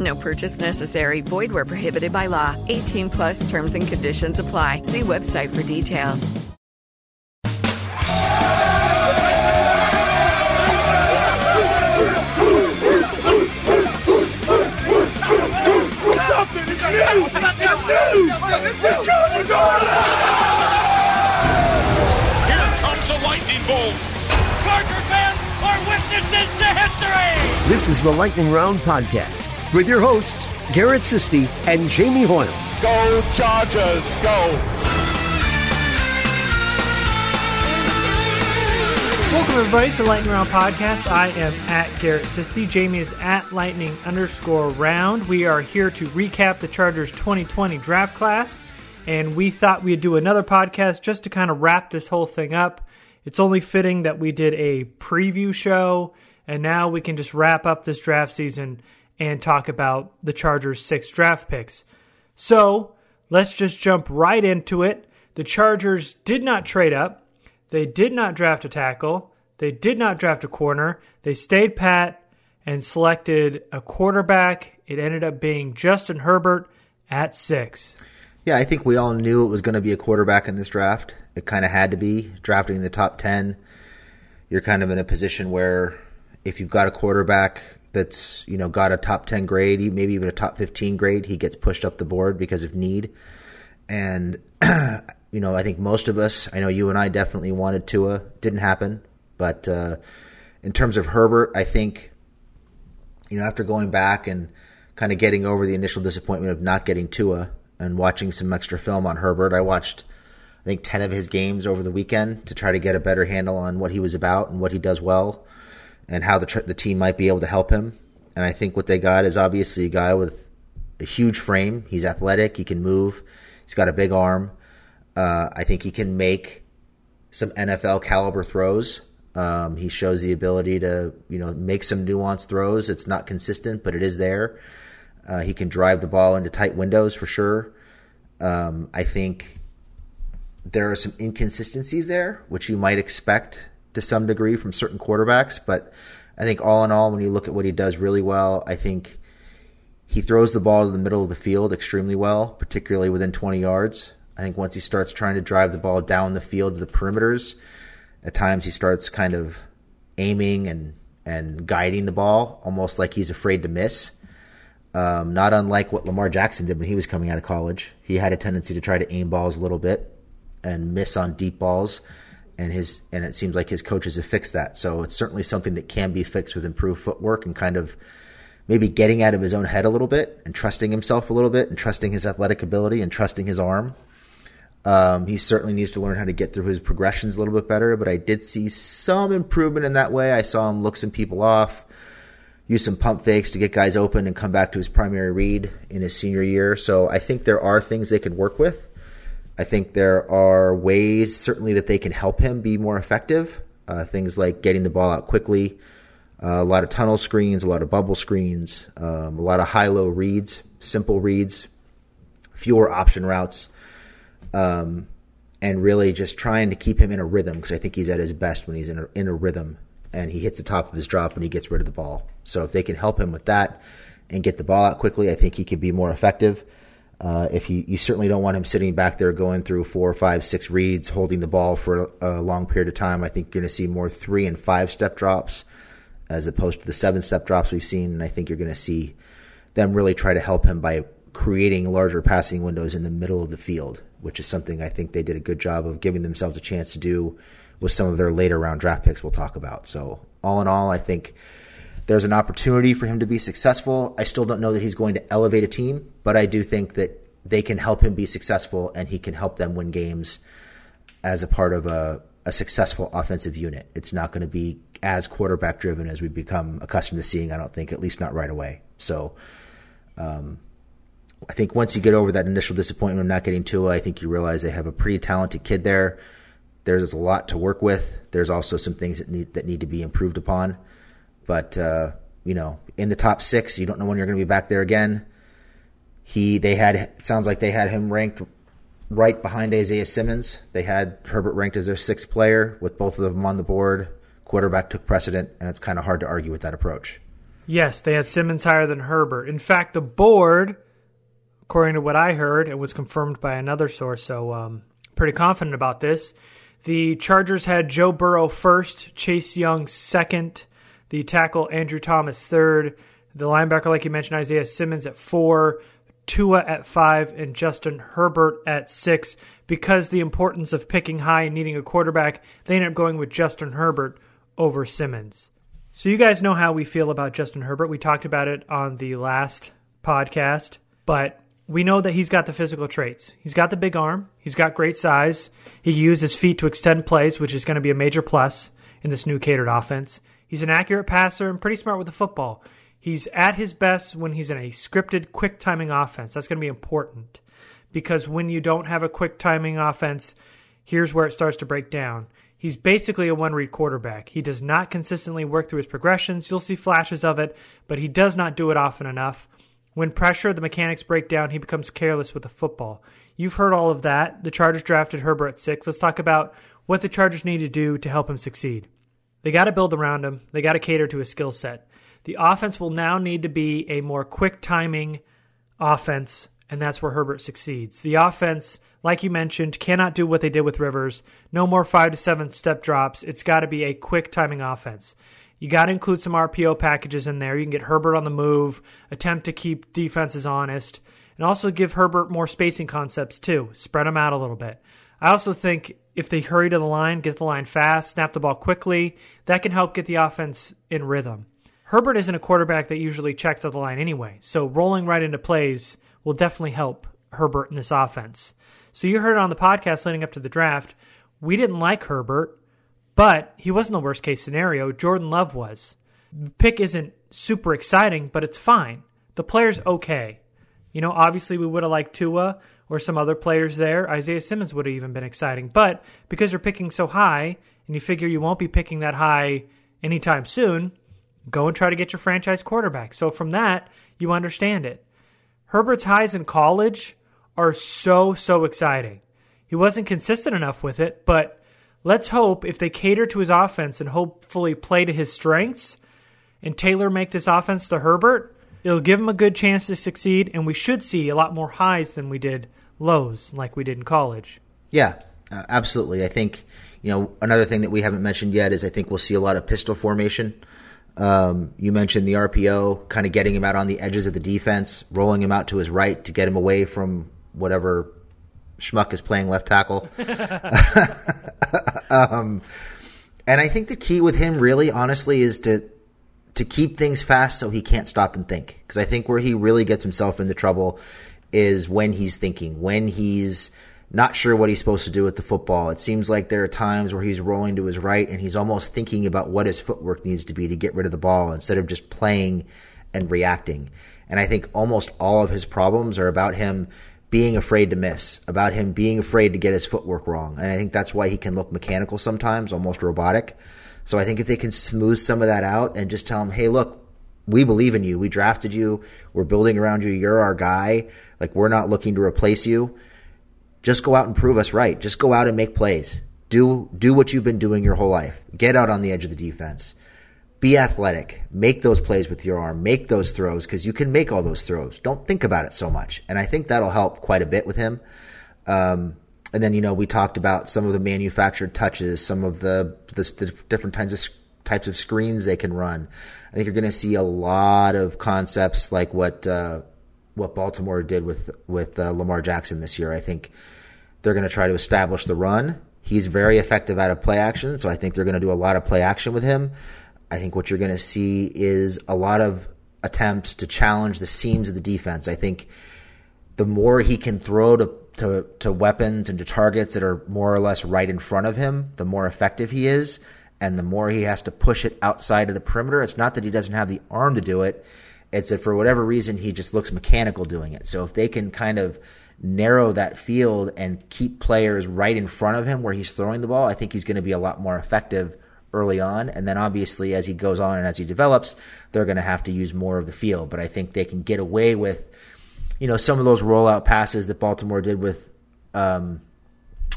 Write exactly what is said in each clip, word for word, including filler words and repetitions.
No purchase necessary. Void where prohibited by law. eighteen plus terms and conditions apply. See website for details. Something is new! It's new! The Chargers are alive! Here comes a lightning bolt! Charger fans are witnesses to history! This is the Lightning Round Podcast with your hosts, Garrett Sisti and Jamie Hoyle. Go Chargers, go! Welcome, everybody, to the Lightning Round Podcast. I am at Garrett Sisti. Jamie is at Lightning underscore round. We are here to recap the Chargers twenty twenty draft class, and we thought we'd do another podcast just to kind of wrap this whole thing up. It's only fitting that we did a preview show, and now we can just wrap up this draft season and talk about the Chargers' six draft picks. So let's just jump right into it. The Chargers did not trade up. They did not draft a tackle. They did not draft a corner. They stayed pat and selected a quarterback. It ended up being Justin Herbert at six. Yeah, I think we all knew it was going to be a quarterback in this draft. It kind of had to be. Drafting the top ten, you're kind of in a position where if you've got a quarterback that's, you know, got a top ten grade, maybe even a top fifteen grade, he gets pushed up the board because of need. And, you know, I think most of us, I know you and I definitely wanted Tua. Didn't happen. But uh, in terms of Herbert, I think, you know, after going back and kind of getting over the initial disappointment of not getting Tua and watching some extra film on Herbert, I watched, I think, ten of his games over the weekend to try to get a better handle on what he was about and what he does well, and how the tr- the team might be able to help him. And I think what they got is obviously a guy with a huge frame. He's athletic. He can move. He's got a big arm. Uh, I think he can make some N F L caliber throws. Um, he shows the ability to, you know, make some nuanced throws. It's not consistent, but it is there. Uh, he can drive the ball into tight windows for sure. Um, I think there are some inconsistencies there, which you might expect to some degree from certain quarterbacks, but I think all in all, when you look at what he does really well, I think he throws the ball to the middle of the field extremely well, particularly within twenty yards. I think once he starts trying to drive the ball down the field to the perimeters, at times he starts kind of aiming and, and guiding the ball, almost like he's afraid to miss. Um, not unlike what Lamar Jackson did when he was coming out of college. He had a tendency to try to aim balls a little bit and miss on deep balls. And his and it seems like his coaches have fixed that. So it's certainly something that can be fixed with improved footwork and kind of maybe getting out of his own head a little bit and trusting himself a little bit and trusting his athletic ability and trusting his arm. Um, he certainly needs to learn how to get through his progressions a little bit better, but I did see some improvement in that way. I saw him look some people off, use some pump fakes to get guys open and come back to his primary read in his senior year. So I think there are things they could work with. I think there are ways certainly that they can help him be more effective, uh, things like getting the ball out quickly, uh, a lot of tunnel screens, a lot of bubble screens, um, a lot of high-low reads, simple reads, fewer option routes. Um, and really just trying to keep him in a rhythm, because I think he's at his best when he's in a, in a rhythm and he hits the top of his drop and he gets rid of the ball. So if they can help him with that and get the ball out quickly, I think he could be more effective. Uh, if he, you certainly don't want him sitting back there going through four, five, six reads, holding the ball for a, a long period of time. I think you're going to see more three and five step drops as opposed to the seven step drops we've seen. And I think you're going to see them really try to help him by creating larger passing windows in the middle of the field, which is something I think they did a good job of giving themselves a chance to do with some of their later round draft picks we'll talk about. So all in all, I think there's an opportunity for him to be successful. I still don't know that he's going to elevate a team, but I do think that they can help him be successful and he can help them win games as a part of a, a successful offensive unit. It's not going to be as quarterback driven as we've become accustomed to seeing, I don't think, at least not right away. So, um, I think once you get over that initial disappointment of not getting Tua, I think you realize they have a pretty talented kid there. There's a lot to work with. There's also some things that need that need to be improved upon. But, uh, you know, in the top six, you don't know when you're going to be back there again. He, they had, it sounds like they had him ranked right behind Isaiah Simmons. They had Herbert ranked as their sixth player with both of them on the board. Quarterback took precedent, and it's kind of hard to argue with that approach. Yes, they had Simmons higher than Herbert. In fact, the board, according to what I heard, it was confirmed by another source, so um, pretty confident about this. The Chargers had Joe Burrow first, Chase Young second, the tackle Andrew Thomas third, the linebacker, like you mentioned, Isaiah Simmons at four, Tua at five, and Justin Herbert at six. Because the importance of picking high and needing a quarterback, they ended up going with Justin Herbert over Simmons. So you guys know how we feel about Justin Herbert. We talked about it on the last podcast, but we know that he's got the physical traits. He's got the big arm. He's got great size. He can use his feet to extend plays, which is going to be a major plus in this new catered offense. He's an accurate passer and pretty smart with the football. He's at his best when he's in a scripted, quick-timing offense. That's going to be important because when you don't have a quick-timing offense, here's where it starts to break down. He's basically a one-read quarterback. He does not consistently work through his progressions. You'll see flashes of it, but he does not do it often enough. When pressure, the mechanics break down, he becomes careless with the football. You've heard all of that. The Chargers drafted Herbert at six. Let's talk about what the Chargers need to do to help him succeed. They got to build around him. They got to cater to his skill set. The offense will now need to be a more quick-timing offense, and that's where Herbert succeeds. The offense, like you mentioned, cannot do what they did with Rivers. No more five to seven step drops. It's got to be a quick-timing offense. You got to include some R P O packages in there. You can get Herbert on the move, attempt to keep defenses honest, and also give Herbert more spacing concepts too. Spread them out a little bit. I also think if they hurry to the line, get the line fast, snap the ball quickly, that can help get the offense in rhythm. Herbert isn't a quarterback that usually checks out the line anyway, so rolling right into plays will definitely help Herbert in this offense. So you heard it on the podcast leading up to the draft. We didn't like Herbert, but he wasn't the worst-case scenario. Jordan Love was. The pick isn't super exciting, but it's fine. The player's okay. You know, obviously we would have liked Tua or some other players there. Isaiah Simmons would have even been exciting. But because you're picking so high, and you figure you won't be picking that high anytime soon, go and try to get your franchise quarterback. So from that, you understand it. Herbert's highs in college are so, so exciting. He wasn't consistent enough with it, but let's hope if they cater to his offense and hopefully play to his strengths and tailor make this offense to Herbert, it'll give him a good chance to succeed, and we should see a lot more highs than we did lows like we did in college. Yeah, uh, absolutely. I think, you know, another thing that we haven't mentioned yet is I think we'll see a lot of pistol formation. Um, you mentioned the R P O, kind of getting him out on the edges of the defense, rolling him out to his right to get him away from whatever schmuck is playing left tackle. um, and I think the key with him really, honestly, is to to keep things fast so he can't stop and think. Because I think where he really gets himself into trouble is when he's thinking, when he's Not sure what he's supposed to do with the football. It seems like there are times where he's rolling to his right and he's almost thinking about what his footwork needs to be to get rid of the ball instead of just playing and reacting. And I think almost all of his problems are about him being afraid to miss, about him being afraid to get his footwork wrong. And I think that's why he can look mechanical sometimes, almost robotic. So I think if they can smooth some of that out and just tell him, hey, look, we believe in you. We drafted you. We're building around you. You're our guy. Like, we're not looking to replace you. Just go out and prove us right. Just go out and make plays. Do do what you've been doing your whole life. Get out on the edge of the defense. Be athletic. Make those plays with your arm. Make those throws, because you can make all those throws. Don't think about it so much. And I think that'll help quite a bit with him. Um, and then, you know, we talked about some of the manufactured touches, some of the, the, the different kinds of types of screens they can run. I think you're going to see a lot of concepts like what uh, what Baltimore did with, with uh, Lamar Jackson this year. I think they're going to try to establish the run. He's very effective out of play action, so I think they're going to do a lot of play action with him. I think what you're going to see is a lot of attempts to challenge the seams of the defense. I think the more he can throw to, to, to weapons and to targets that are more or less right in front of him, the more effective he is, and the more he has to push it outside of the perimeter. It's not that he doesn't have the arm to do it. It's that for whatever reason, he just looks mechanical doing it. So if they can kind of narrow that field and keep players right in front of him where he's throwing the ball, I think he's going to be a lot more effective early on. And then obviously as he goes on and as he develops, they're going to have to use more of the field. But I think they can get away with, you know, some of those rollout passes that Baltimore did with um,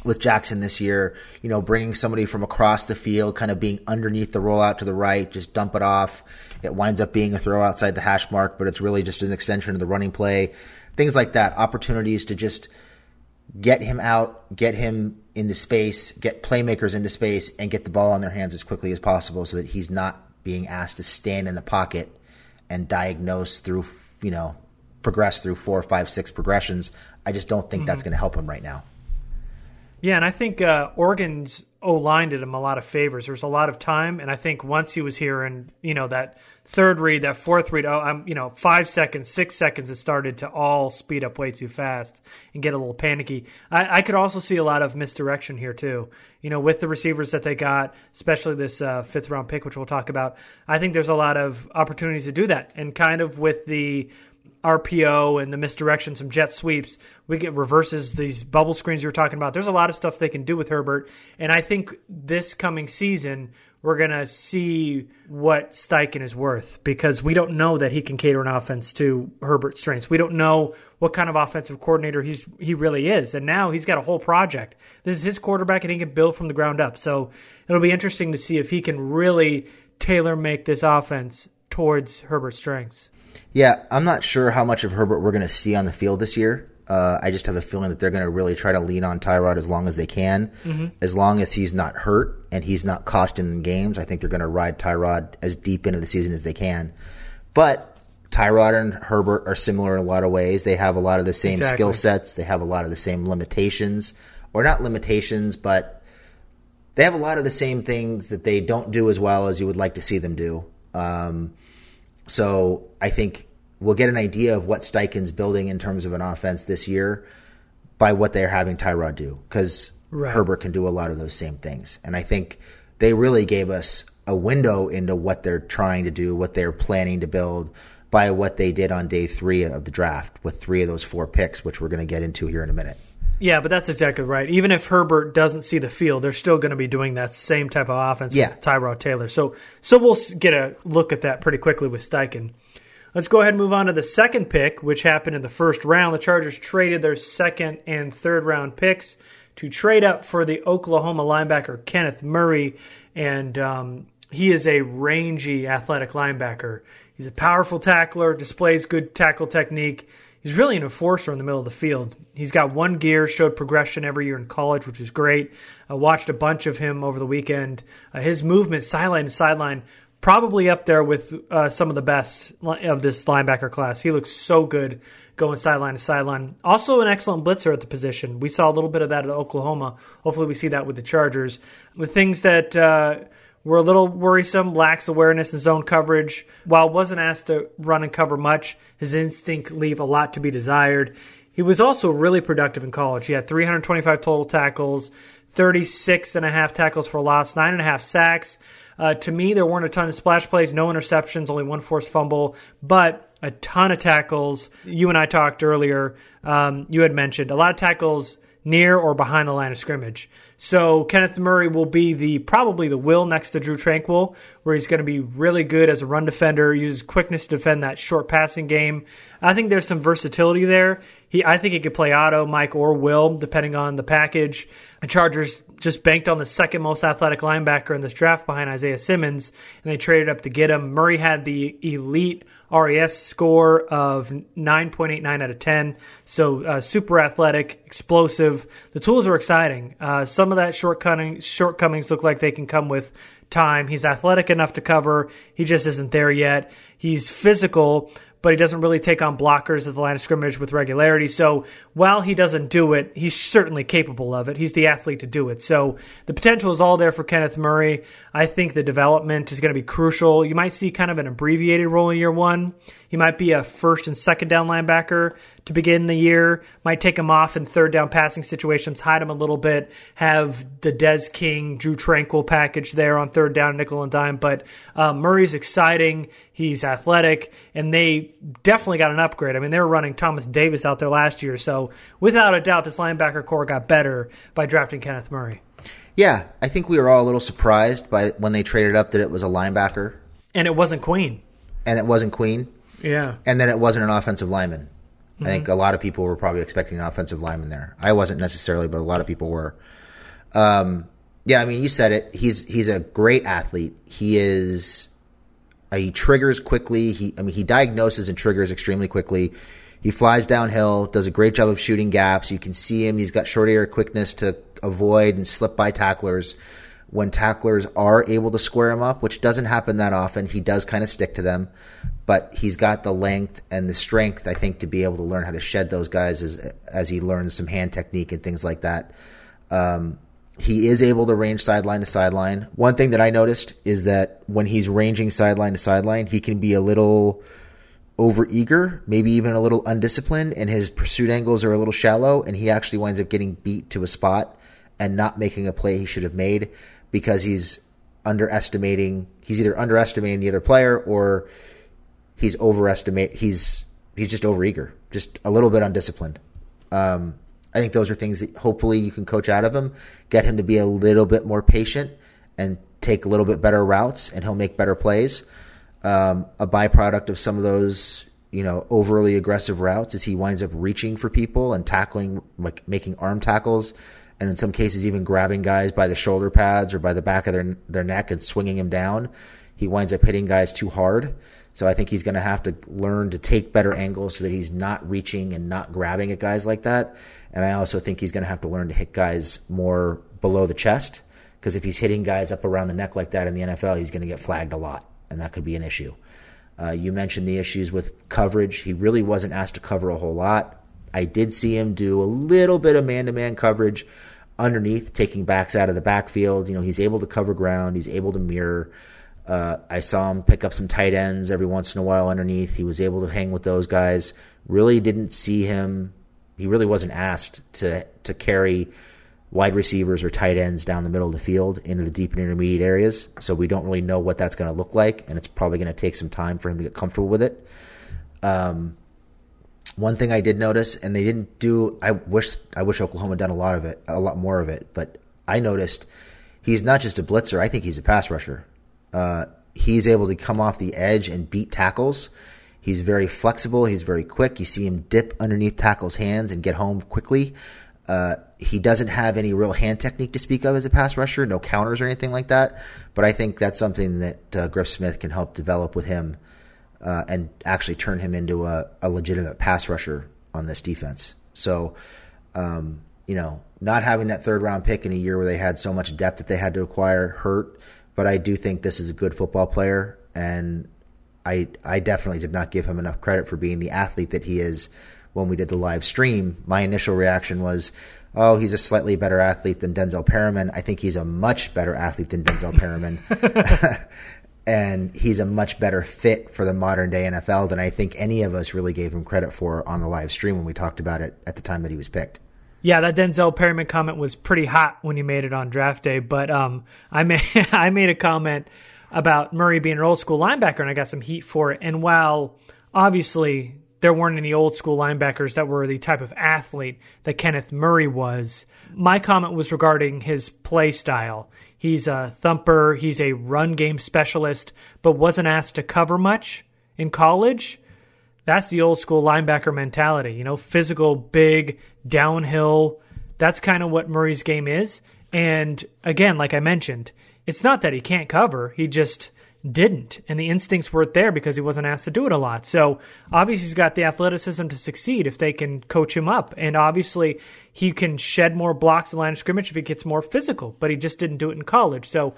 with Jackson this year, you know, bringing somebody from across the field, kind of being underneath the rollout to the right, just dump it off. It winds up being a throw outside the hash mark, but it's really just an extension of the running play. Things like that, opportunities to just get him out, get him into space, get playmakers into space, and get the ball in their hands as quickly as possible so that he's not being asked to stand in the pocket and diagnose through, you know, progress through four, five, six progressions. I just don't think mm-hmm. that's going to help him right now. Yeah, and I think uh, Oregon's O-line did him a lot of favors. There's a lot of time, and I think once he was here and, you know, that third read, that fourth read, oh, I'm, you know, five seconds, six seconds, it started to all speed up way too fast and get a little panicky. I, I could also see a lot of misdirection here too. You know, with the receivers that they got, especially this uh, fifth round pick, which we'll talk about, I think there's a lot of opportunities to do that. And kind of with the R P O and the misdirection, some jet sweeps, we get reverses, these bubble screens you were talking about. There's a lot of stuff they can do with Herbert. And I think this coming season, we're going to see what Steichen is worth, because we don't know that he can cater an offense to Herbert's strengths. We don't know what kind of offensive coordinator he's he really is. And now he's got a whole project. This is his quarterback, and he can build from the ground up. So it'll be interesting to see if he can really tailor-make this offense towards Herbert's strengths. Yeah, I'm not sure how much of Herbert we're going to see on the field this year. Uh, I just have a feeling that they're going to really try to lean on Tyrod as long as they can. Mm-hmm. As long as he's not hurt and he's not costing them games, I think they're going to ride Tyrod as deep into the season as they can. But Tyrod and Herbert are similar in a lot of ways. They have a lot of the same exactly. skill sets. They have a lot of the same limitations. Or not limitations, but they have a lot of the same things that they don't do as well as you would like to see them do. Um, so I think we'll get an idea of what Steichen's building in terms of an offense this year by what they're having Tyrod do, because right. Herbert can do a lot of those same things. And I think they really gave us a window into what they're trying to do, what they're planning to build, by what they did on day three of the draft with three of those four picks, which we're going to get into here in a minute. Yeah, but that's exactly right. Even if Herbert doesn't see the field, they're still going to be doing that same type of offense yeah. with Tyrod Taylor. So, so we'll get a look at that pretty quickly with Steichen. Let's go ahead and move on to the second pick, which happened in the first round. The Chargers traded their second and third round picks to trade up for the Oklahoma linebacker Kenneth Murray, and um, he is a rangy, athletic linebacker. He's a powerful tackler, displays good tackle technique. He's really an enforcer in the middle of the field. He's got one gear, showed progression every year in college, which is great. I watched a bunch of him over the weekend. Uh, his movement, sideline to sideline, probably up there with uh, some of the best of this linebacker class. He looks so good going sideline to sideline. Also an excellent blitzer at the position. We saw a little bit of that at Oklahoma. Hopefully we see that with the Chargers. The things that uh, were a little worrisome, lacks awareness and zone coverage. While wasn't asked to run and cover much, his instinct leave a lot to be desired. He was also really productive in college. He had three hundred twenty-five total tackles, thirty-six and a half tackles for loss, nine and a half sacks. Uh, to me, there weren't a ton of splash plays, no interceptions, only one forced fumble, but a ton of tackles. You and I talked earlier. Um, you had mentioned a lot of tackles near or behind the line of scrimmage. So Kenneth Murray will be the probably the will next to Drew Tranquill, where he's going to be really good as a run defender, uses quickness to defend that short passing game. I think there's some versatility there. He, I think he could play Otto, Mike, or Will, depending on the package. The Chargers just banked on the second most athletic linebacker in this draft behind Isaiah Simmons, and they traded up to get him. Murray had the elite R E S score of nine point eight nine out of ten, so uh, super athletic, explosive. The tools are exciting. Uh, some Some of that shortcomings, shortcomings look like they can come with time. He's athletic enough to cover. He just isn't there yet. He's physical, but he doesn't really take on blockers at the line of scrimmage with regularity. So while he doesn't do it, he's certainly capable of it. He's the athlete to do it. So the potential is all there for Kenneth Murray. I think the development is going to be crucial. You might see kind of an abbreviated role in year one. He might be a first and second down linebacker to begin the year. Might take him off in third down passing situations, hide him a little bit, have the Des King, Drew Tranquill package there on third down, nickel and dime. But uh, Murray's exciting. He's athletic, and they definitely got an upgrade. I mean, they were running Thomas Davis out there last year. So without a doubt, this linebacker core got better by drafting Kenneth Murray. Yeah, I think we were all a little surprised by when they traded up that it was a linebacker. And it wasn't Queen. And it wasn't Queen. Yeah. And then it wasn't an offensive lineman. Mm-hmm. I think a lot of people were probably expecting an offensive lineman there. I wasn't necessarily, but a lot of people were. Um, yeah, I mean, you said it. He's he's a great athlete. He is uh, – he triggers quickly. He I mean, he diagnoses and triggers extremely quickly. He flies downhill, does a great job of shooting gaps. You can see him. He's got short area quickness to avoid and slip by tacklers. When tacklers are able to square him up, which doesn't happen that often, he does kind of stick to them. But he's got the length and the strength, I think, to be able to learn how to shed those guys as as he learns some hand technique and things like that. Um, he is able to range sideline to sideline. One thing that I noticed is that when he's ranging sideline to sideline, he can be a little overeager, maybe even a little undisciplined, and his pursuit angles are a little shallow, and he actually winds up getting beat to a spot and not making a play he should have made, because he's underestimating he's either underestimating the other player or he's overestimate he's he's just overeager, just a little bit undisciplined. Um, I think those are things that hopefully you can coach out of him, get him to be a little bit more patient and take a little bit better routes, and he'll make better plays. Um, a byproduct of some of those, you know, overly aggressive routes is he winds up reaching for people and tackling, like making arm tackles, and in some cases even grabbing guys by the shoulder pads or by the back of their their neck and swinging them down. He winds up hitting guys too hard. So I think he's going to have to learn to take better angles so that he's not reaching and not grabbing at guys like that. And I also think he's going to have to learn to hit guys more below the chest, because if he's hitting guys up around the neck like that in the N F L, he's going to get flagged a lot, and that could be an issue. Uh, you mentioned the issues with coverage. He really wasn't asked to cover a whole lot. I did see him do a little bit of man-to-man coverage underneath, taking backs out of the backfield. You know, he's able to cover ground. He's able to mirror. Uh, I saw him pick up some tight ends every once in a while underneath. He was able to hang with those guys. Really didn't see him. He really wasn't asked to to carry wide receivers or tight ends down the middle of the field into the deep and intermediate areas. So we don't really know what that's going to look like, and it's probably going to take some time for him to get comfortable with it. Um, One thing I did notice, and they didn't do, I wish I wish Oklahoma had done a lot of it, a lot more of it, but I noticed he's not just a blitzer. I think he's a pass rusher. Uh, he's able to come off the edge and beat tackles. He's very flexible. He's very quick. You see him dip underneath tackles' hands and get home quickly. Uh, he doesn't have any real hand technique to speak of as a pass rusher, no counters or anything like that, but I think that's something that uh, Griff Smith can help develop with him. Uh, and actually turn him into a, a legitimate pass rusher on this defense. So, um, you know, not having that third-round pick in a year where they had so much depth that they had to acquire hurt, but I do think this is a good football player, and I I definitely did not give him enough credit for being the athlete that he is. When we did the live stream, my initial reaction was, oh, he's a slightly better athlete than Denzel Perriman. I think he's a much better athlete than Denzel Perriman. And he's a much better fit for the modern day N F L than I think any of us really gave him credit for on the live stream when we talked about it at the time that he was picked. Yeah, that Denzel Perryman comment was pretty hot when he made it on draft day. But um, I made I made a comment about Murray being an old school linebacker, and I got some heat for it. And while obviously there weren't any old school linebackers that were the type of athlete that Kenneth Murray was, my comment was regarding his play style. He's a thumper. He's a run game specialist, but wasn't asked to cover much in college. That's the old school linebacker mentality, you know, physical, big, downhill. That's kind of what Murray's game is. And again, like I mentioned, it's not that he can't cover. He just didn't. And the instincts weren't there because he wasn't asked to do it a lot. So obviously he's got the athleticism to succeed if they can coach him up. And obviously he can shed more blocks in the line of scrimmage if he gets more physical, but he just didn't do it in college. So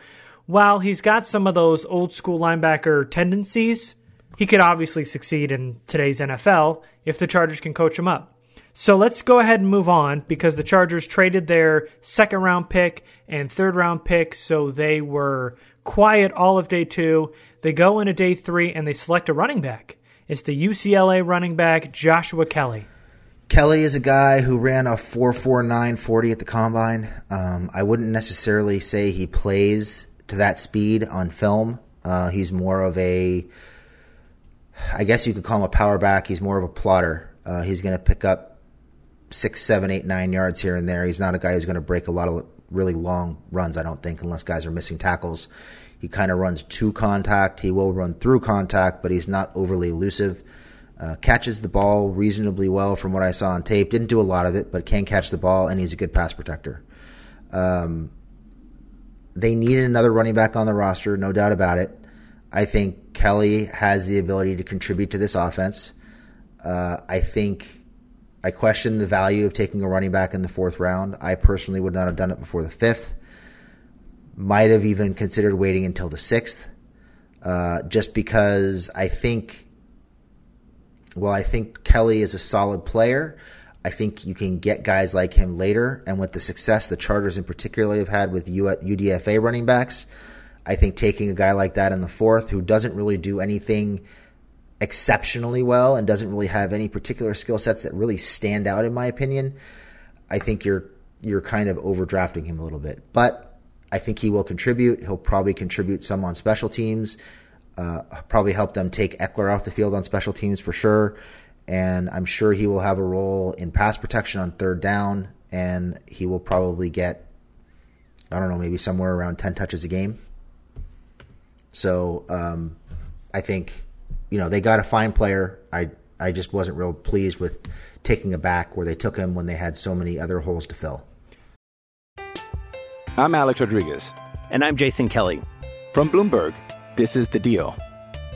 while he's got some of those old school linebacker tendencies, he could obviously succeed in today's N F L if the Chargers can coach him up. So let's go ahead and move on, because the Chargers traded their second round pick and third round pick, so they were quiet all of day two. They go into day three and they select a running back. It's the U C L A running back, Joshua Kelly. Kelly is a guy who ran a four forty-nine forty at the combine. Um, I wouldn't necessarily say he plays to that speed on film. Uh, he's more of a... I guess you could call him a power back. He's more of a plotter. Uh, he's going to pick up six, seven, eight, nine yards here and there. He's not a guy who's going to break a lot of really long runs, I don't think, unless guys are missing tackles. He kind of runs to contact. He will run through contact, but he's not overly elusive. Uh, catches the ball reasonably well from what I saw on tape. Didn't do a lot of it, but can catch the ball, and he's a good pass protector. Um, they needed another running back on the roster, no doubt about it. I think Kelly has the ability to contribute to this offense. Uh, I think I question the value of taking a running back in the fourth round. I personally would not have done it before the fifth. Might have even considered waiting until the sixth, uh, just because I think, well, I think Kelly is a solid player. I think you can get guys like him later. And with the success the Chargers in particular have had with U D F A running backs, I think taking a guy like that in the fourth who doesn't really do anything exceptionally well and doesn't really have any particular skill sets that really stand out, in my opinion, I think you're you're kind of overdrafting him a little bit. But I think he will contribute. He'll probably contribute some on special teams, uh, probably help them take Eckler off the field on special teams for sure. And I'm sure he will have a role in pass protection on third down, and he will probably get, I don't know, maybe somewhere around ten touches a game. So um, I think, you know, they got a fine player. I I just wasn't real pleased with taking a back where they took him when they had so many other holes to fill. I'm Alex Rodriguez. And I'm Jason Kelly. From Bloomberg, this is The Deal.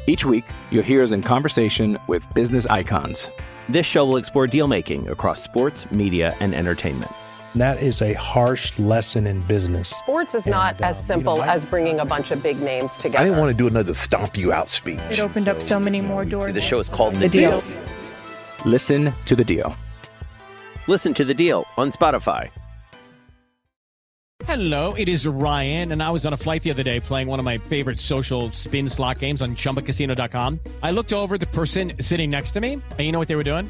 Each week, you'll hear us in conversation with business icons. This show will explore deal-making across sports, media, and entertainment. That is a harsh lesson in business. Sports is and, not as uh, simple you know, I, as bringing a bunch of big names together. I didn't want to do another stomp you out speech. It opened so, up so many more doors. The show is called The, the deal. deal. Listen to The Deal. Listen to The Deal on Spotify. Hello, it is Ryan, and I was on a flight the other day playing one of my favorite social spin slot games on Chumba Casino dot com. I looked over at the person sitting next to me, and you know what they were doing?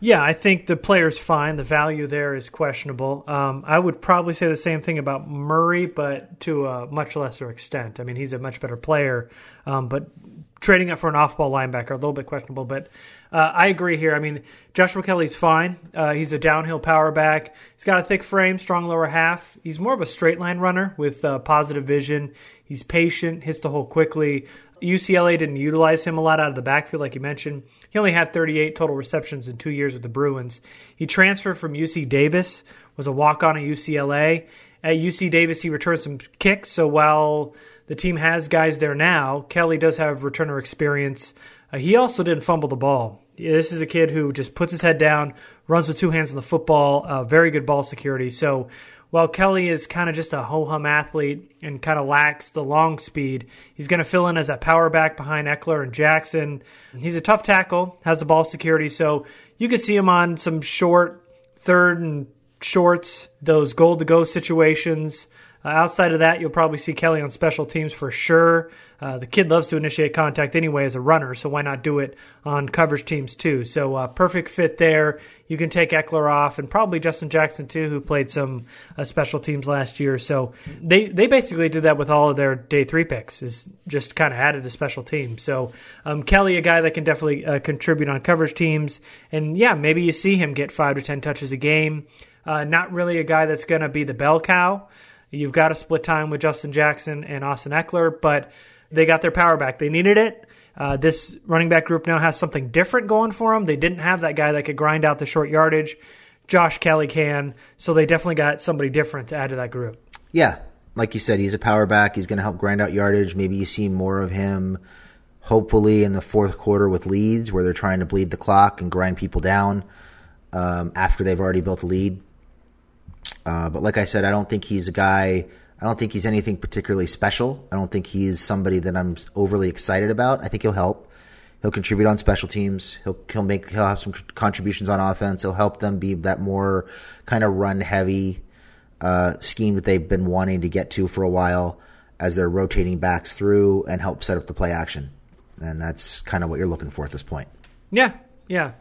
Yeah, I think the player's fine. The value there is questionable. Um, I would probably say the same thing about Murray, but to a much lesser extent. I mean, he's a much better player, um, but trading up for an off-ball linebacker, a little bit questionable. But uh, I agree here. I mean, Joshua Kelly's fine. Uh, he's a downhill power back. He's got a thick frame, strong lower half. He's more of a straight-line runner with uh, positive vision. He's patient, hits the hole quickly. U C L A didn't utilize him a lot out of the backfield, like you mentioned. He only had thirty-eight total receptions in two years with the Bruins. He transferred from U C Davis, was a walk-on at U C L A. At U C Davis, he returned some kicks, so while the team has guys there now, Kelly does have returner experience. Uh, he also didn't fumble the ball. Yeah, this is a kid who just puts his head down, runs with two hands on the football, uh, very good ball security. So while Kelly is kind of just a ho-hum athlete and kind of lacks the long speed, he's going to fill in as a power back behind Eckler and Jackson. He's a tough tackle, has the ball security, so you could see him on some short, third and shorts, those goal-to-go situations. Uh, outside of that, you'll probably see Kelly on special teams for sure. Uh, the kid loves to initiate contact anyway as a runner, so why not do it on coverage teams too? So uh, perfect fit there. You can take Eckler off, and probably Justin Jackson too, who played some uh, special teams last year. So they, they basically did that with all of their day three picks, is just kind of added to special teams. So um, Kelly, a guy that can definitely uh, contribute on coverage teams. And, yeah, maybe you see him get five to ten touches a game. Uh, not really a guy that's going to be the bell cow. You've got to split time with Justin Jackson and Austin Eckler, but they got their power back. They needed it. Uh, this running back group now has something different going for them. They didn't have that guy that could grind out the short yardage. Josh Kelly can, so they definitely got somebody different to add to that group. Yeah, like you said, he's a power back. He's going to help grind out yardage. Maybe you see more of him hopefully in the fourth quarter with leads where they're trying to bleed the clock and grind people down um, after they've already built a lead. Uh, but like I said, I don't think he's a guy – I don't think he's anything particularly special. I don't think he's somebody that I'm overly excited about. I think he'll help. He'll contribute on special teams. He'll he'll make he'll have some contributions on offense. He'll help them be that more kind of run-heavy uh, scheme that they've been wanting to get to for a while as they're rotating backs through and help set up the play action. And that's kind of what you're looking for at this point. Yeah, yeah.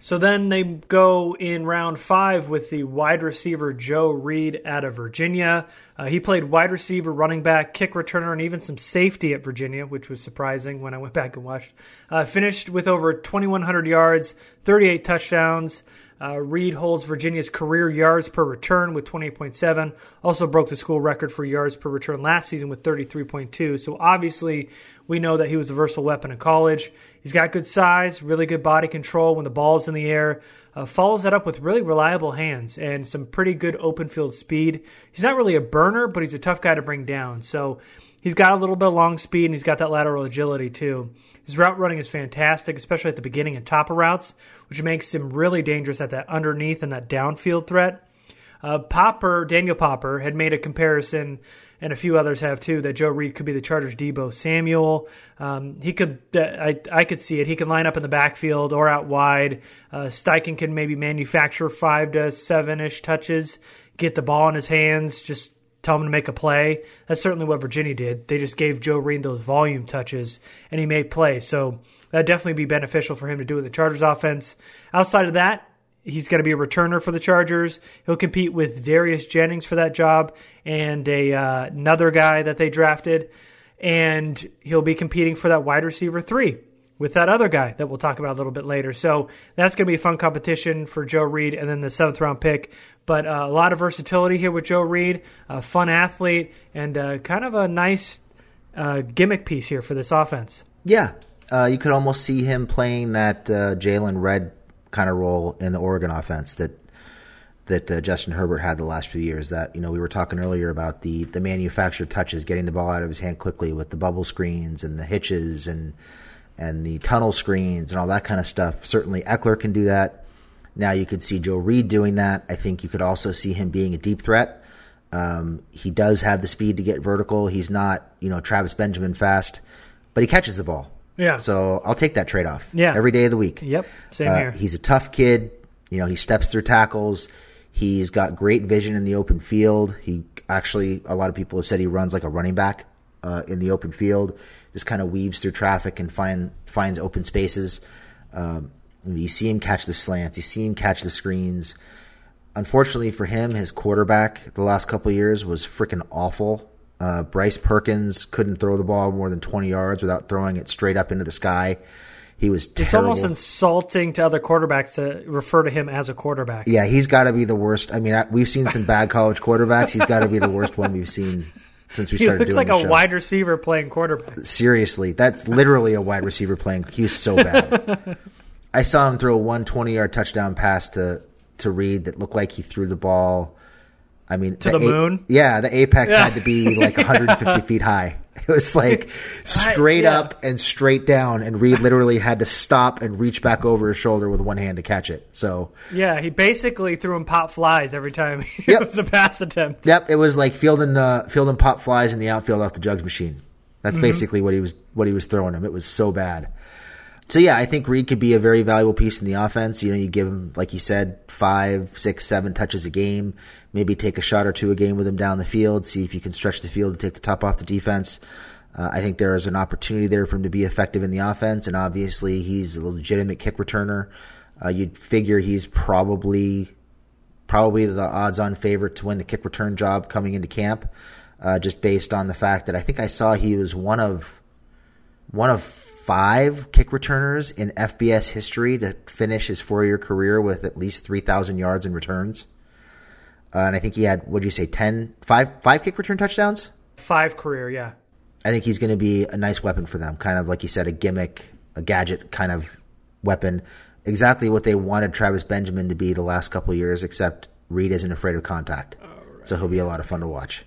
So then they go in round five with the wide receiver Joe Reed out of Virginia. Uh, he played wide receiver, running back, kick returner, and even some safety at Virginia, which was surprising when I went back and watched. Uh, finished with over twenty-one hundred yards, thirty-eight touchdowns. Uh, Reed holds Virginia's career yards per return with twenty-eight point seven. Also broke the school record for yards per return last season with thirty-three point two. So obviously we know that he was a versatile weapon in college. He's got good size, really good body control when the ball's in the air. Uh, follows that up with really reliable hands and some pretty good open field speed. He's not really a burner, but he's a tough guy to bring down. So he's got a little bit of long speed, and he's got that lateral agility too. His route running is fantastic, especially at the beginning and top of routes, which makes him really dangerous at that underneath and that downfield threat. Uh, Popper, Daniel Popper, had made a comparison, and a few others have too, that Joe Reed could be the Chargers' Deebo Samuel. Um, he could, uh, I, I could see it. He can line up in the backfield or out wide. Uh, Steichen can maybe manufacture five to seven-ish touches, get the ball in his hands, just tell him to make a play. That's certainly what Virginia did. They just gave Joe Reed those volume touches, and he made plays. So that'd definitely be beneficial for him to do in the Chargers offense. Outside of that, he's going to be a returner for the Chargers. He'll compete with Darius Jennings for that job and a uh, another guy that they drafted. And he'll be competing for that wide receiver three with that other guy that we'll talk about a little bit later. So that's going to be a fun competition for Joe Reed and then the seventh-round pick. But uh, a lot of versatility here with Joe Reed, a fun athlete, and uh, kind of a nice uh, gimmick piece here for this offense. Yeah, uh, you could almost see him playing that uh, Jalen Redd kind of role in the Oregon offense that that uh, Justin Herbert had the last few years. That, you know, we were talking earlier about the the manufactured touches, getting the ball out of his hand quickly with the bubble screens and the hitches and and the tunnel screens and all that kind of stuff. Certainly Eckler can do that. Now you could see Joe Reed doing that. I think you could also see him being a deep threat. Um, he does have the speed to get vertical. He's not, you know, Travis Benjamin fast, but he catches the ball. Yeah. So I'll take that trade-off. Yeah. Every day of the week. Yep. Same uh, here. He's a tough kid. You know, he steps through tackles. He's got great vision in the open field. He actually, a lot of people have said he runs like a running back uh, in the open field. Just kind of weaves through traffic and find finds open spaces. Um, you see him catch the slants. You see him catch the screens. Unfortunately for him, his quarterback the last couple of years was freaking awful. Uh, Bryce Perkins couldn't throw the ball more than twenty yards without throwing it straight up into the sky. He was terrible. It's almost insulting to other quarterbacks to refer to him as a quarterback. Yeah, he's got to be the worst. I mean, I, we've seen some bad college quarterbacks. He's got to be the worst one we've seen since we started doing the show. He looks like a wide receiver playing quarterback. Seriously, that's literally a wide receiver playing. He was so bad. I saw him throw a one hundred twenty-yard touchdown pass to, to Reed that looked like he threw the ball – I mean, to the, the moon? A- yeah, the apex yeah. had to be like one hundred fifty feet high. It was like straight I, yeah. up and straight down, and Reed literally had to stop and reach back over his shoulder with one hand to catch it. So yeah, he basically threw him pop flies every time it yep. was a pass attempt. Yep, it was like fielding uh, fielding pop flies in the outfield off the jugs machine. That's mm-hmm. basically what he was what he was throwing him. It was so bad. So yeah, I think Reed could be a very valuable piece in the offense. You know, you give him, like you said, five, six, seven touches a game. Maybe take a shot or two a game with him down the field. See if you can stretch the field and take the top off the defense. Uh, I think there is an opportunity there for him to be effective in the offense. And obviously, he's a legitimate kick returner. Uh, you'd figure he's probably probably the odds-on favorite to win the kick return job coming into camp, uh, just based on the fact that I think I saw he was one of one of. five kick returners in F B S history to finish his four-year career with at least three thousand yards in returns. Uh, and I think he had, what did you say, ten, five, five kick return touchdowns? Five career, yeah. I think he's going to be a nice weapon for them, kind of like you said, a gimmick, a gadget kind of weapon. Exactly what they wanted Travis Benjamin to be the last couple of years, except Reed isn't afraid of contact. Right. So he'll be a lot of fun to watch.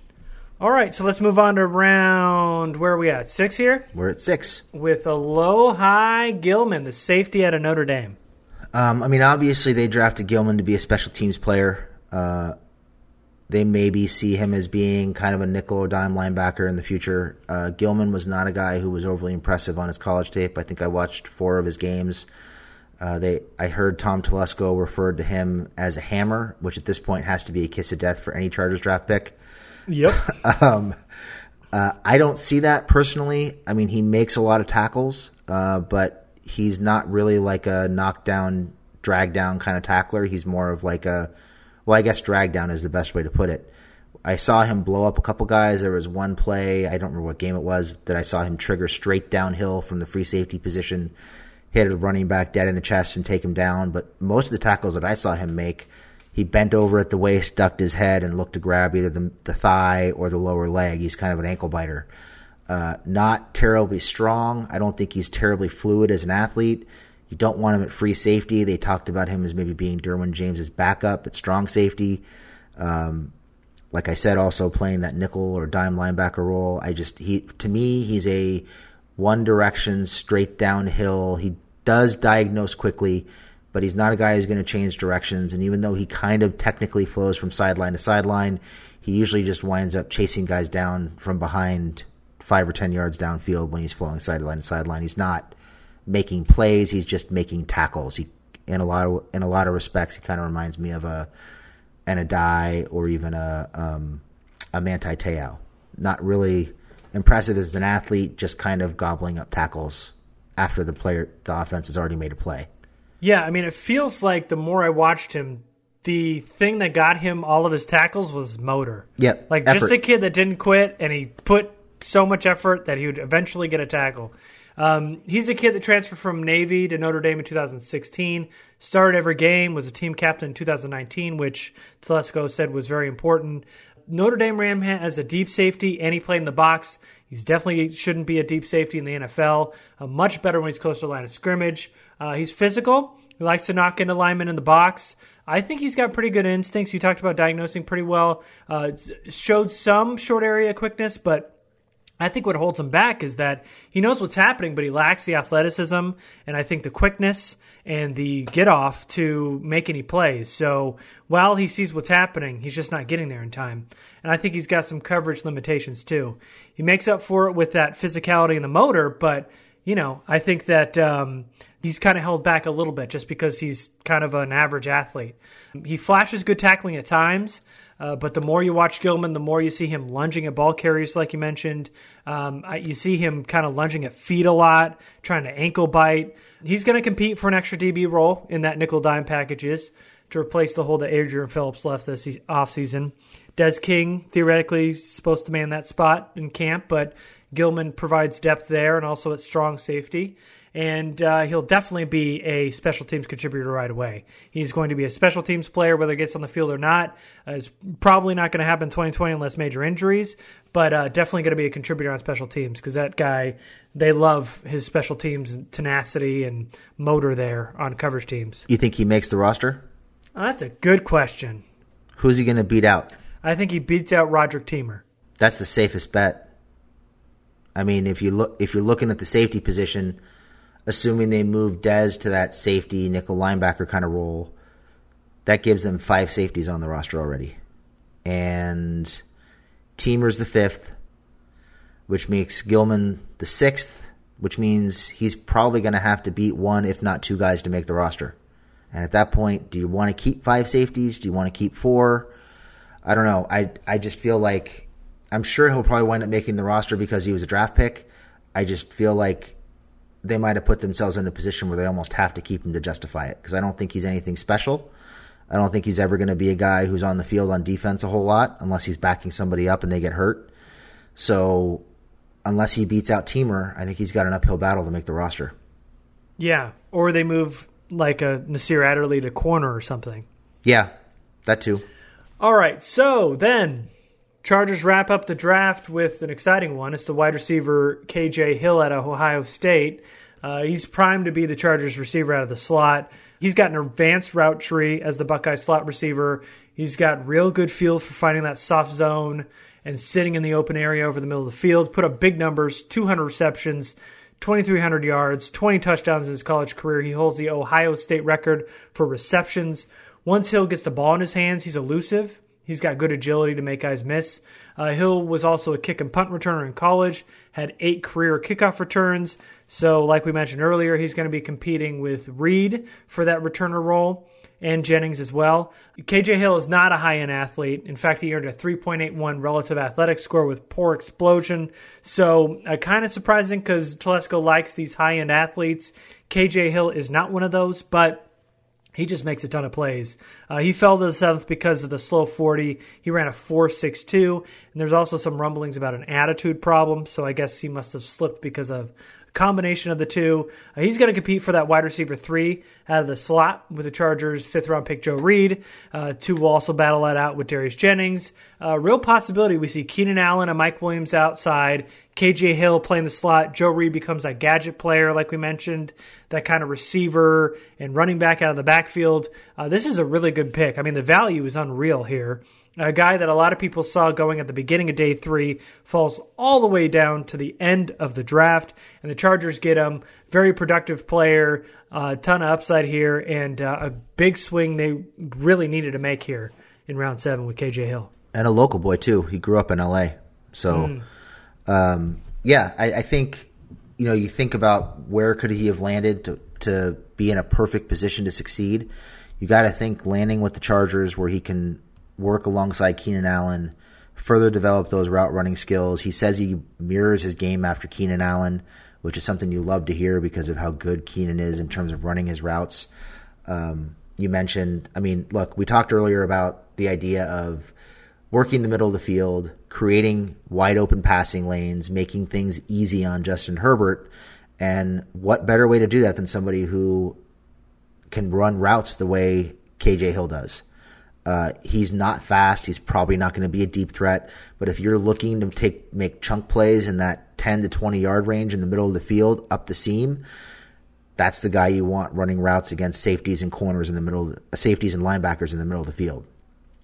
All right, so let's move on to round, where are we at, six here? We're at six. With Alohi Gilman, the safety out of Notre Dame. Um, I mean, obviously they drafted Gilman to be a special teams player. Uh, they maybe see him as being kind of a nickel or dime linebacker in the future. Uh, Gilman was not a guy who was overly impressive on his college tape. I think I watched four of his games. Uh, they, I heard Tom Telesco referred to him as a hammer, which at this point has to be a kiss of death for any Chargers draft pick. Yep. um, uh, I don't see that personally. I mean, he makes a lot of tackles, uh, but he's not really like a knockdown, drag down kind of tackler. He's more of like a, well, I guess drag down is the best way to put it. I saw him blow up a couple guys. There was one play, I don't remember what game it was, that I saw him trigger straight downhill from the free safety position, hit a running back dead in the chest and take him down. But most of the tackles that I saw him make, he bent over at the waist, ducked his head, and looked to grab either the, the thigh or the lower leg. He's kind of an ankle biter. Uh, not terribly strong. I don't think he's terribly fluid as an athlete. You don't want him at free safety. They talked about him as maybe being Derwin James's backup at strong safety. Um, like I said, also playing that nickel or dime linebacker role. I just he to me, he's a one direction, straight downhill. He does diagnose quickly, but he's not a guy who's going to change directions. And even though he kind of technically flows from sideline to sideline, he usually just winds up chasing guys down from behind five or ten yards downfield when he's flowing sideline to sideline. He's not making plays. He's just making tackles. He, in a lot of, in a lot of respects, he kind of reminds me of a an Adai or even a, um, a Manti Te'o. Not really impressive as an athlete, just kind of gobbling up tackles after the player, the offense has already made a play. Yeah, I mean, it feels like the more I watched him, the thing that got him all of his tackles was motor. Yep. Like effort. Just a kid that didn't quit, and he put so much effort that he would eventually get a tackle. Um, he's a kid that transferred from Navy to Notre Dame in two thousand sixteen, started every game, was a team captain in two thousand nineteen, which Telesco said was very important. Notre Dame ran him as a deep safety, and he played in the box. He definitely shouldn't be a deep safety in the N F L. Uh, much better when he's close to the line of scrimmage. Uh, he's physical. He likes to knock into linemen in the box. I think he's got pretty good instincts. You talked about diagnosing pretty well. Uh, showed some short area quickness, but I think what holds him back is that he knows what's happening, but he lacks the athleticism and I think the quickness and the get-off to make any plays. So while he sees what's happening, he's just not getting there in time. And I think he's got some coverage limitations too. He makes up for it with that physicality and the motor, but, you know, I think that um, he's kind of held back a little bit just because he's kind of an average athlete. He flashes good tackling at times, uh, but the more you watch Gilman, the more you see him lunging at ball carriers, like you mentioned. Um, you see him kind of lunging at feet a lot, trying to ankle bite. He's going to compete for an extra D B role in that nickel dime packages to replace the hole that Adrian Phillips left this offseason. Des King, theoretically, is supposed to man that spot in camp, but Gilman provides depth there and also at strong safety. And uh, he'll definitely be a special teams contributor right away. He's going to be a special teams player, whether he gets on the field or not. Uh, it's probably not going to happen in twenty twenty unless major injuries, but uh, definitely going to be a contributor on special teams because that guy, they love his special teams tenacity and motor there on coverage teams. You think he makes the roster? Oh, that's a good question. Who's he going to beat out? I think he beats out Roderick Teamer. That's the safest bet. I mean, if you look, if you're looking at the safety position, assuming they move Dez to that safety nickel linebacker kind of role, that gives them five safeties on the roster already, and Teamer's the fifth, which makes Gilman the sixth, which means he's probably going to have to beat one, if not two guys to make the roster. And at that point, do you want to keep five safeties? Do you want to keep four? I don't know. I I just feel like I'm sure he'll probably wind up making the roster because he was a draft pick. I just feel like they might have put themselves in a position where they almost have to keep him to justify it, because I don't think he's anything special. I don't think he's ever going to be a guy who's on the field on defense a whole lot unless he's backing somebody up and they get hurt. So unless he beats out Teamer, I think he's got an uphill battle to make the roster. Yeah, or they move like a Nasir Adderley to corner or something. Yeah, that too. All right, so then Chargers wrap up the draft with an exciting one. It's the wide receiver K J Hill out of Ohio State. Uh, he's primed to be the Chargers receiver out of the slot. He's got an advanced route tree as the Buckeye slot receiver. He's got real good feel for finding that soft zone and sitting in the open area over the middle of the field. Put up big numbers, two hundred receptions, twenty-three hundred yards, twenty touchdowns in his college career. He holds the Ohio State record for receptions. Once Hill gets the ball in his hands, he's elusive. He's got good agility to make guys miss. Uh, Hill was also a kick and punt returner in college, had eight career kickoff returns. So like we mentioned earlier, he's going to be competing with Reed for that returner role and Jennings as well. K J Hill is not a high-end athlete. In fact, he earned a three point eight one relative athletic score with poor explosion. So uh, kind of surprising because Telesco likes these high-end athletes. K J Hill is not one of those, but he just makes a ton of plays. Uh, he fell to the seventh because of the slow forty. He ran a four six two, and there's also some rumblings about an attitude problem, so I guess he must have slipped because of a combination of the two. Uh, he's going to compete for that wide receiver three out of the slot with the Chargers' fifth-round pick Joe Reed. Uh, two will also battle that out with Darius Jennings. Uh, real possibility we see Keenan Allen and Mike Williams outside, K J Hill playing the slot. Joe Reed becomes that gadget player, like we mentioned, that kind of receiver and running back out of the backfield. Uh, this is a really good pick. I mean, the value is unreal here. A guy that a lot of people saw going at the beginning of day three falls all the way down to the end of the draft, and the Chargers get him. Very productive player, a uh, ton of upside here, and uh, a big swing they really needed to make here in round seven with K J Hill. And a local boy, too. He grew up in L A, so... Mm. Um, yeah, I, I think, you know, you think about where could he have landed to, to be in a perfect position to succeed. You got to think landing with the Chargers where he can work alongside Keenan Allen, further develop those route running skills. He says he mirrors his game after Keenan Allen, which is something you love to hear because of how good Keenan is in terms of running his routes. Um, you mentioned, I mean, look, we talked earlier about the idea of working the middle of the field, creating wide open passing lanes, making things easy on Justin Herbert. And what better way to do that than somebody who can run routes the way K J Hill does? Uh, he's not fast. He's probably not going to be a deep threat. But if you're looking to take make chunk plays in that ten to twenty-yard range in the middle of the field, up the seam, that's the guy you want running routes against safeties and corners in the middle, uh, safeties and linebackers in the middle of the field.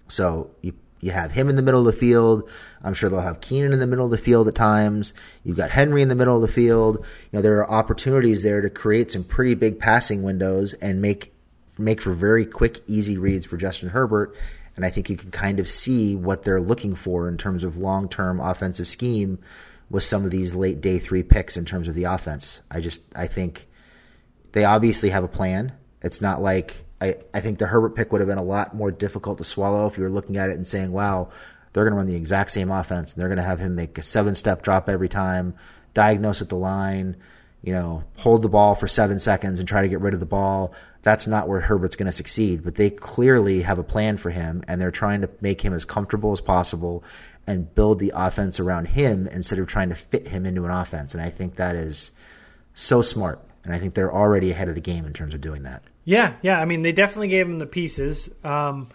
So you You have him in the middle of the field. I'm sure they'll have Keenan in the middle of the field at times. You've got Henry in the middle of the field. You know, there are opportunities there to create some pretty big passing windows and make make for very quick, easy reads for Justin Herbert. And I think you can kind of see what they're looking for in terms of long-term offensive scheme with some of these late day three picks in terms of the offense. I just I think they obviously have a plan. It's not like I, I think the Herbert pick would have been a lot more difficult to swallow if you were looking at it and saying, wow, they're going to run the exact same offense, and they're going to have him make a seven-step drop every time, diagnose at the line, you know, hold the ball for seven seconds and try to get rid of the ball. That's not where Herbert's going to succeed. But they clearly have a plan for him, and they're trying to make him as comfortable as possible and build the offense around him instead of trying to fit him into an offense. And I think that is so smart, and I think they're already ahead of the game in terms of doing that. Yeah, yeah. I mean, they definitely gave him the pieces. Um,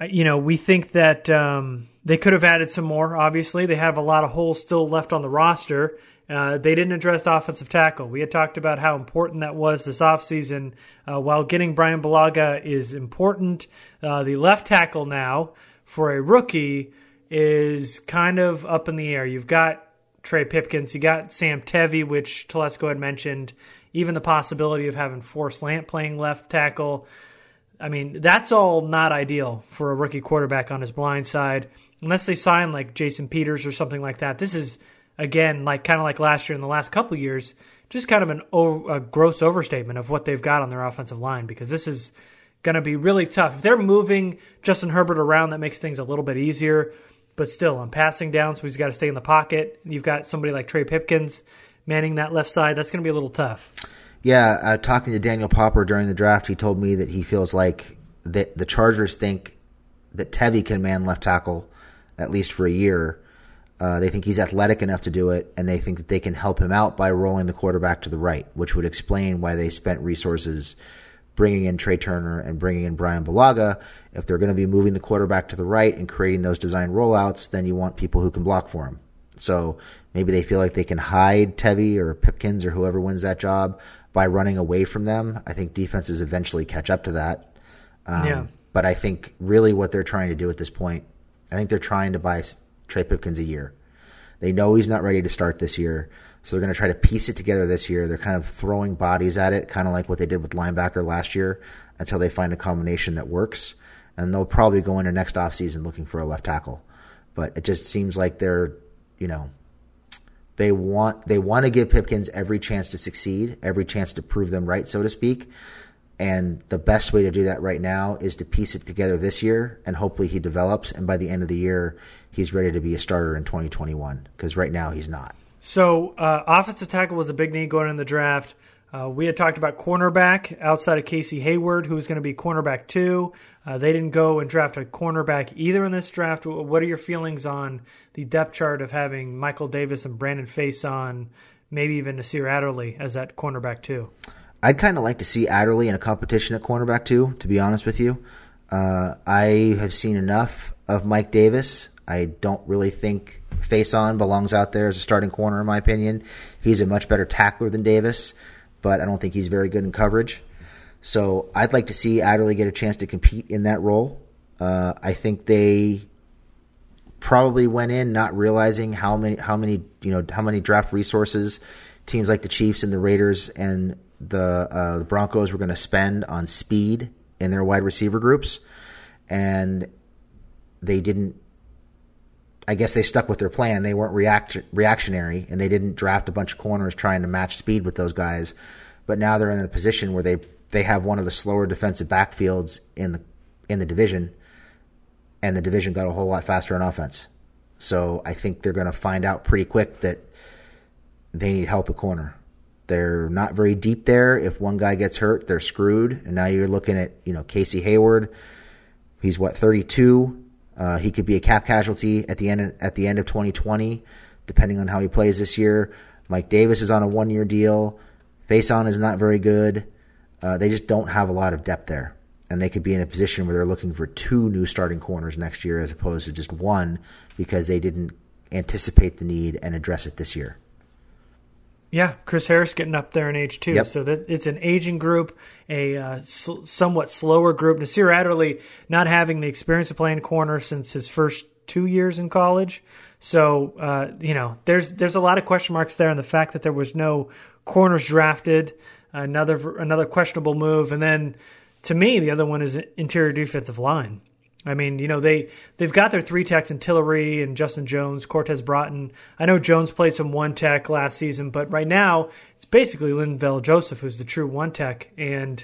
you know, we think that um, they could have added some more, obviously. They have a lot of holes still left on the roster. Uh, they didn't address the offensive tackle. We had talked about how important that was this offseason. Uh, while getting Brian Bulaga is important, uh, the left tackle now for a rookie is kind of up in the air. You've got Trey Pipkins. You got Sam Tevy, which Telesco had mentioned, even the possibility of having Forrest Lamp playing left tackle. I mean, that's all not ideal for a rookie quarterback on his blind side, unless they sign like Jason Peters or something like that. This is, again, like kind of like last year and the last couple years, just kind of an over, a gross overstatement of what they've got on their offensive line, because this is going to be really tough. If they're moving Justin Herbert around, that makes things a little bit easier. But still, on passing downs, so he's got to stay in the pocket. You've got somebody like Trey Pipkins manning that left side. That's going to be a little tough. Yeah, uh, talking to Daniel Popper during the draft, he told me that he feels like that the Chargers think that Tevy can man left tackle at least for a year. Uh, they think he's athletic enough to do it, and they think that they can help him out by rolling the quarterback to the right, which would explain why they spent resources bringing in Trey Turner and bringing in Brian Bulaga. If they're going to be moving the quarterback to the right and creating those design rollouts, then you want people who can block for him. So maybe they feel like they can hide Tevy or Pipkins or whoever wins that job by running away from them. I think defenses eventually catch up to that. Um, yeah. But I think really what they're trying to do at this point, I think they're trying to buy Trey Pipkins a year. They know he's not ready to start this year, so they're going to try to piece it together this year. They're kind of throwing bodies at it, kind of like what they did with linebacker last year, until they find a combination that works. And they'll probably go into next offseason looking for a left tackle. But it just seems like they're, you know, they want they want to give Pipkins every chance to succeed, every chance to prove them right, so to speak. And the best way to do that right now is to piece it together this year, and hopefully he develops. And by the end of the year, he's ready to be a starter in twenty twenty-one, because right now he's not. So uh, offensive tackle was a big need going in the draft. Uh, we had talked about cornerback outside of Casey Hayward, who's going to be cornerback two. Uh, they didn't go and draft a cornerback either in this draft. What are your feelings on the depth chart of having Michael Davis and Brandon Faison on, maybe even Nasir Adderley as that cornerback two? I'd kind of like to see Adderley in a competition at cornerback two, to be honest with you. Uh, I have seen enough of Mike Davis. I don't really think Faison belongs out there as a starting corner, in my opinion. He's a much better tackler than Davis, but I don't think he's very good in coverage. So I'd like to see Adderley get a chance to compete in that role. Uh, I think they probably went in not realizing how many, how many, you know, how many draft resources teams like the Chiefs and the Raiders and the, uh, the Broncos were going to spend on speed in their wide receiver groups, and they didn't. I guess they stuck with their plan. They weren't react- reactionary, and they didn't draft a bunch of corners trying to match speed with those guys. But now they're in a position where they they have one of the slower defensive backfields in the in the division, and the division got a whole lot faster on offense. So I think they're going to find out pretty quick that they need help at corner. They're not very deep there. If one guy gets hurt, they're screwed. And now you're looking at, you know, Casey Hayward. He's, what, thirty-two? Uh, he could be a cap casualty at the end of, at the end of twenty twenty, depending on how he plays this year. Mike Davis is on a one-year deal. Faison is not very good. Uh, they just don't have a lot of depth there, and they could be in a position where they're looking for two new starting corners next year as opposed to just one, because they didn't anticipate the need and address it this year. Yeah, Chris Harris getting up there in age too. Yep. So that, it's an aging group, a uh, sl- somewhat slower group. Nasir Adderley not having the experience of playing corner since his first two years in college. So, uh, you know, there's there's a lot of question marks there, and the fact that there was no corners drafted, another another questionable move. And then, to me, the other one is interior defensive line. I mean, you know, they, they've got their three techs in Tillery and Justin Jones, Cortez Broughton. I know Jones played some one tech last season, but right now it's basically Linval Joseph who's the true one tech. And,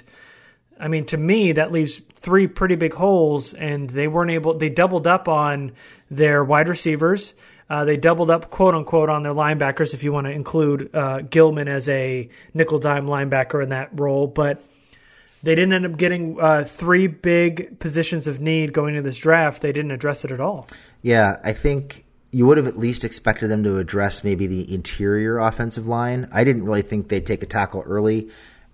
I mean, to me, that leaves three pretty big holes, and they weren't able – they doubled up on their wide receivers. Uh, they doubled up, quote-unquote, on their linebackers, if you want to include uh, Gilman as a nickel-dime linebacker in that role. But – they didn't end up getting uh, three big positions of need going into this draft. They didn't address it at all. Yeah, I think you would have at least expected them to address maybe the interior offensive line. I didn't really think they'd take a tackle early,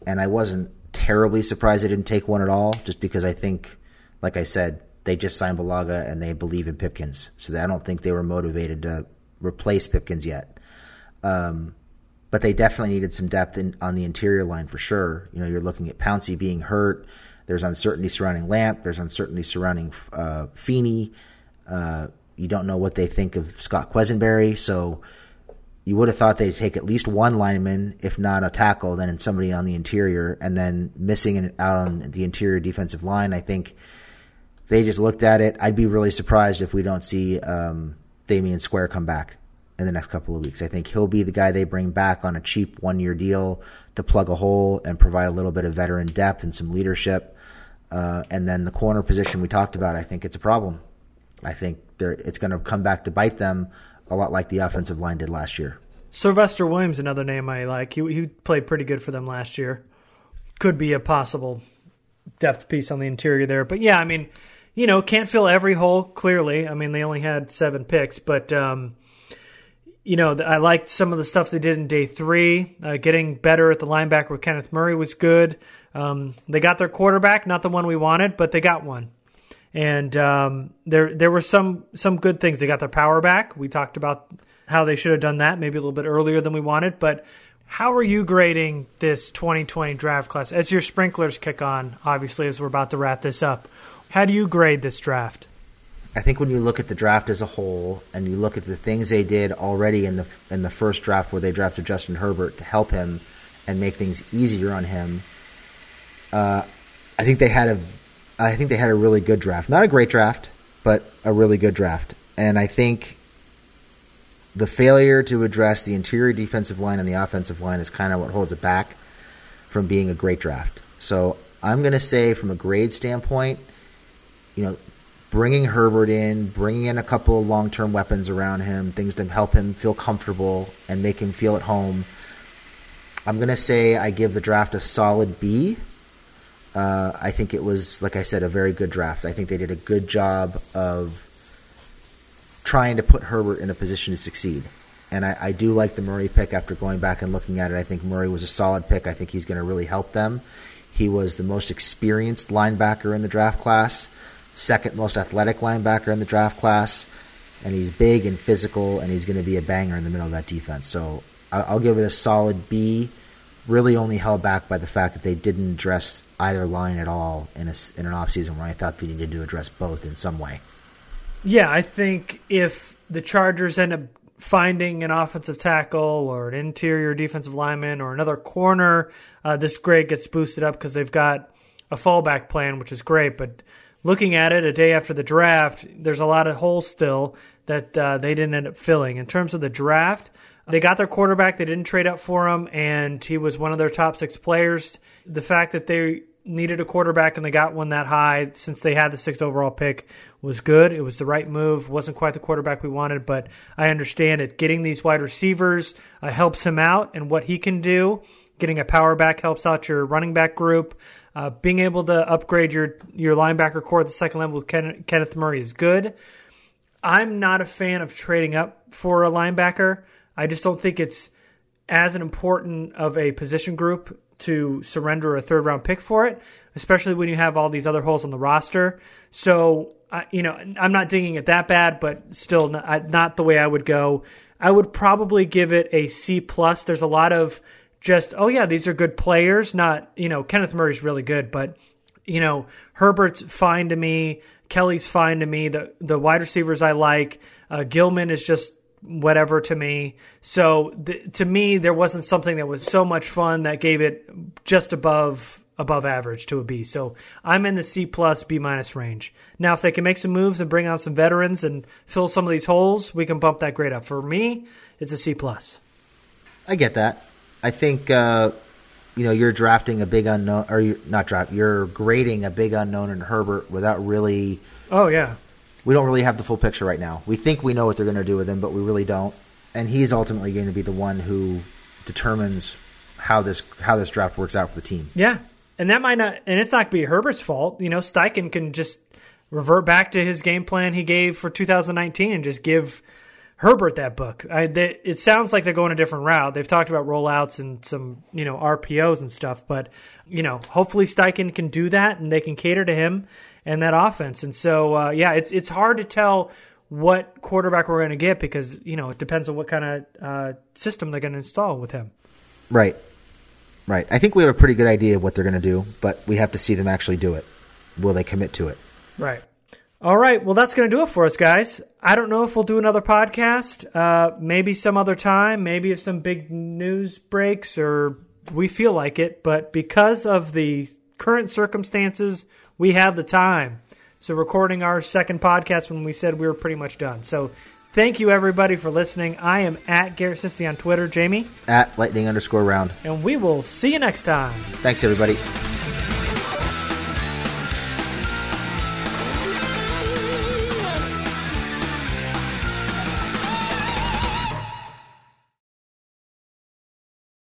and I wasn't terribly surprised they didn't take one at all, just because I think, like I said, they just signed Bulaga and they believe in Pipkins. So I don't think they were motivated to replace Pipkins yet. Um But they definitely needed some depth in, on the interior line for sure. You know, you're looking at Pouncey being hurt. There's uncertainty surrounding Lamp. There's uncertainty surrounding uh, Feeney. Uh, you don't know what they think of Scott Quisenberry. So you would have thought they'd take at least one lineman, if not a tackle, then somebody on the interior, and then missing out on the interior defensive line. I think they just looked at it. I'd be really surprised if we don't see um, Damian Square come back in the next couple of weeks. I think he'll be the guy they bring back on a cheap one-year deal to plug a hole and provide a little bit of veteran depth and some leadership. Uh, and then the corner position we talked about, I think it's a problem. I think it's going to come back to bite them a lot like the offensive line did last year. Sylvester Williams, another name I like. He, he played pretty good for them last year. Could be a possible depth piece on the interior there. But, yeah, I mean, you know, can't fill every hole, clearly. I mean, they only had seven picks. But, um, you know, I liked some of the stuff they did in day three. Uh, getting better at the linebacker with Kenneth Murray was good. Um, they got their quarterback, not the one we wanted, but they got one. And um, there there were some some good things. They got their power back. We talked about how they should have done that maybe a little bit earlier than we wanted. But how are you grading this twenty twenty draft class? As your sprinklers kick on, obviously, as we're about to wrap this up, how do you grade this draft? I think when you look at the draft as a whole and you look at the things they did already in the in the first draft where they drafted Justin Herbert to help him and make things easier on him, uh, I think they had a I think they had a really good draft. Not a great draft, but a really good draft. And I think the failure to address the interior defensive line and the offensive line is kind of what holds it back from being a great draft. So I'm going to say from a grade standpoint, you know, bringing Herbert in, bringing in a couple of long-term weapons around him, things to help him feel comfortable and make him feel at home. I'm going to say I give the draft a solid B. Uh, I think it was, like I said, a very good draft. I think they did a good job of trying to put Herbert in a position to succeed. And I, I do like the Murray pick after going back and looking at it. I think Murray was a solid pick. I think he's going to really help them. He was the most experienced linebacker in the draft class, second most athletic linebacker in the draft class, and he's big and physical, and he's going to be a banger in the middle of that defense. So I'll give it a solid B. Really only held back by the fact that they didn't address either line at all in a, in an offseason where I thought they needed to address both in some way. Yeah, I think if the Chargers end up finding an offensive tackle or an interior defensive lineman or another corner, uh, this grade gets boosted up because they've got a fallback plan, which is great. But looking at it a day after the draft, there's a lot of holes still that uh, they didn't end up filling. In terms of the draft, they got their quarterback. They didn't trade up for him, and he was one of their top six players. The fact that they needed a quarterback and they got one that high since they had the sixth overall pick was good. It was the right move. Wasn't quite the quarterback we wanted, but I understand it. Getting these wide receivers uh, helps him out and what he can do. Getting a power back helps out your running back group. Uh, being able to upgrade your, your linebacker core at the second level with Ken, Kenneth Murray is good. I'm not a fan of trading up for a linebacker. I just don't think it's as important of a position group to surrender a third-round pick for it, especially when you have all these other holes on the roster. So, uh, you know, I'm not digging it that bad, but still not, not the way I would go. I would probably give it a C plus. There's a lot of just, oh, yeah, these are good players. Not, you know, Kenneth Murray's really good, but, you know, Herbert's fine to me. Kelly's fine to me. The, the wide receivers I like. Uh, Gilman is just whatever to me. So th- to me, there wasn't something that was so much fun that gave it just above above average to a B. So I'm in the C plus, B minus range. Now, if they can make some moves and bring on some veterans and fill some of these holes, we can bump that grade up. For me, it's a C plus. I get that. I think, uh, you know, you're drafting a big unknown, or you're not draft, you're grading a big unknown in Herbert without really. Oh, yeah. We don't really have the full picture right now. We think we know what they're going to do with him, but we really don't. And he's ultimately going to be the one who determines how this how this draft works out for the team. Yeah, and that might not, and it's not going to be Herbert's fault. You know, Steichen can just revert back to his game plan he gave for two thousand nineteen and just give Herbert that book. I, they, it sounds like they're going a different route. They've talked about rollouts and some, you know, R P Os and stuff, but you know, hopefully Steichen can do that and they can cater to him and that offense. And so, uh, yeah, it's it's hard to tell what quarterback we're going to get because, you know, it depends on what kind of uh, system they're going to install with him. Right. Right. I think we have a pretty good idea of what they're going to do, but we have to see them actually do it. Will they commit to it? Right. All right. Well, that's going to do it for us, guys. I don't know if we'll do another podcast. Uh, maybe some other time. Maybe if some big news breaks or we feel like it. But because of the current circumstances, we have the time. So recording our second podcast when we said we were pretty much done. So thank you, everybody, for listening. I am at Garrett Sisti on Twitter. Jamie? At lightning underscore round. And we will see you next time. Thanks, everybody.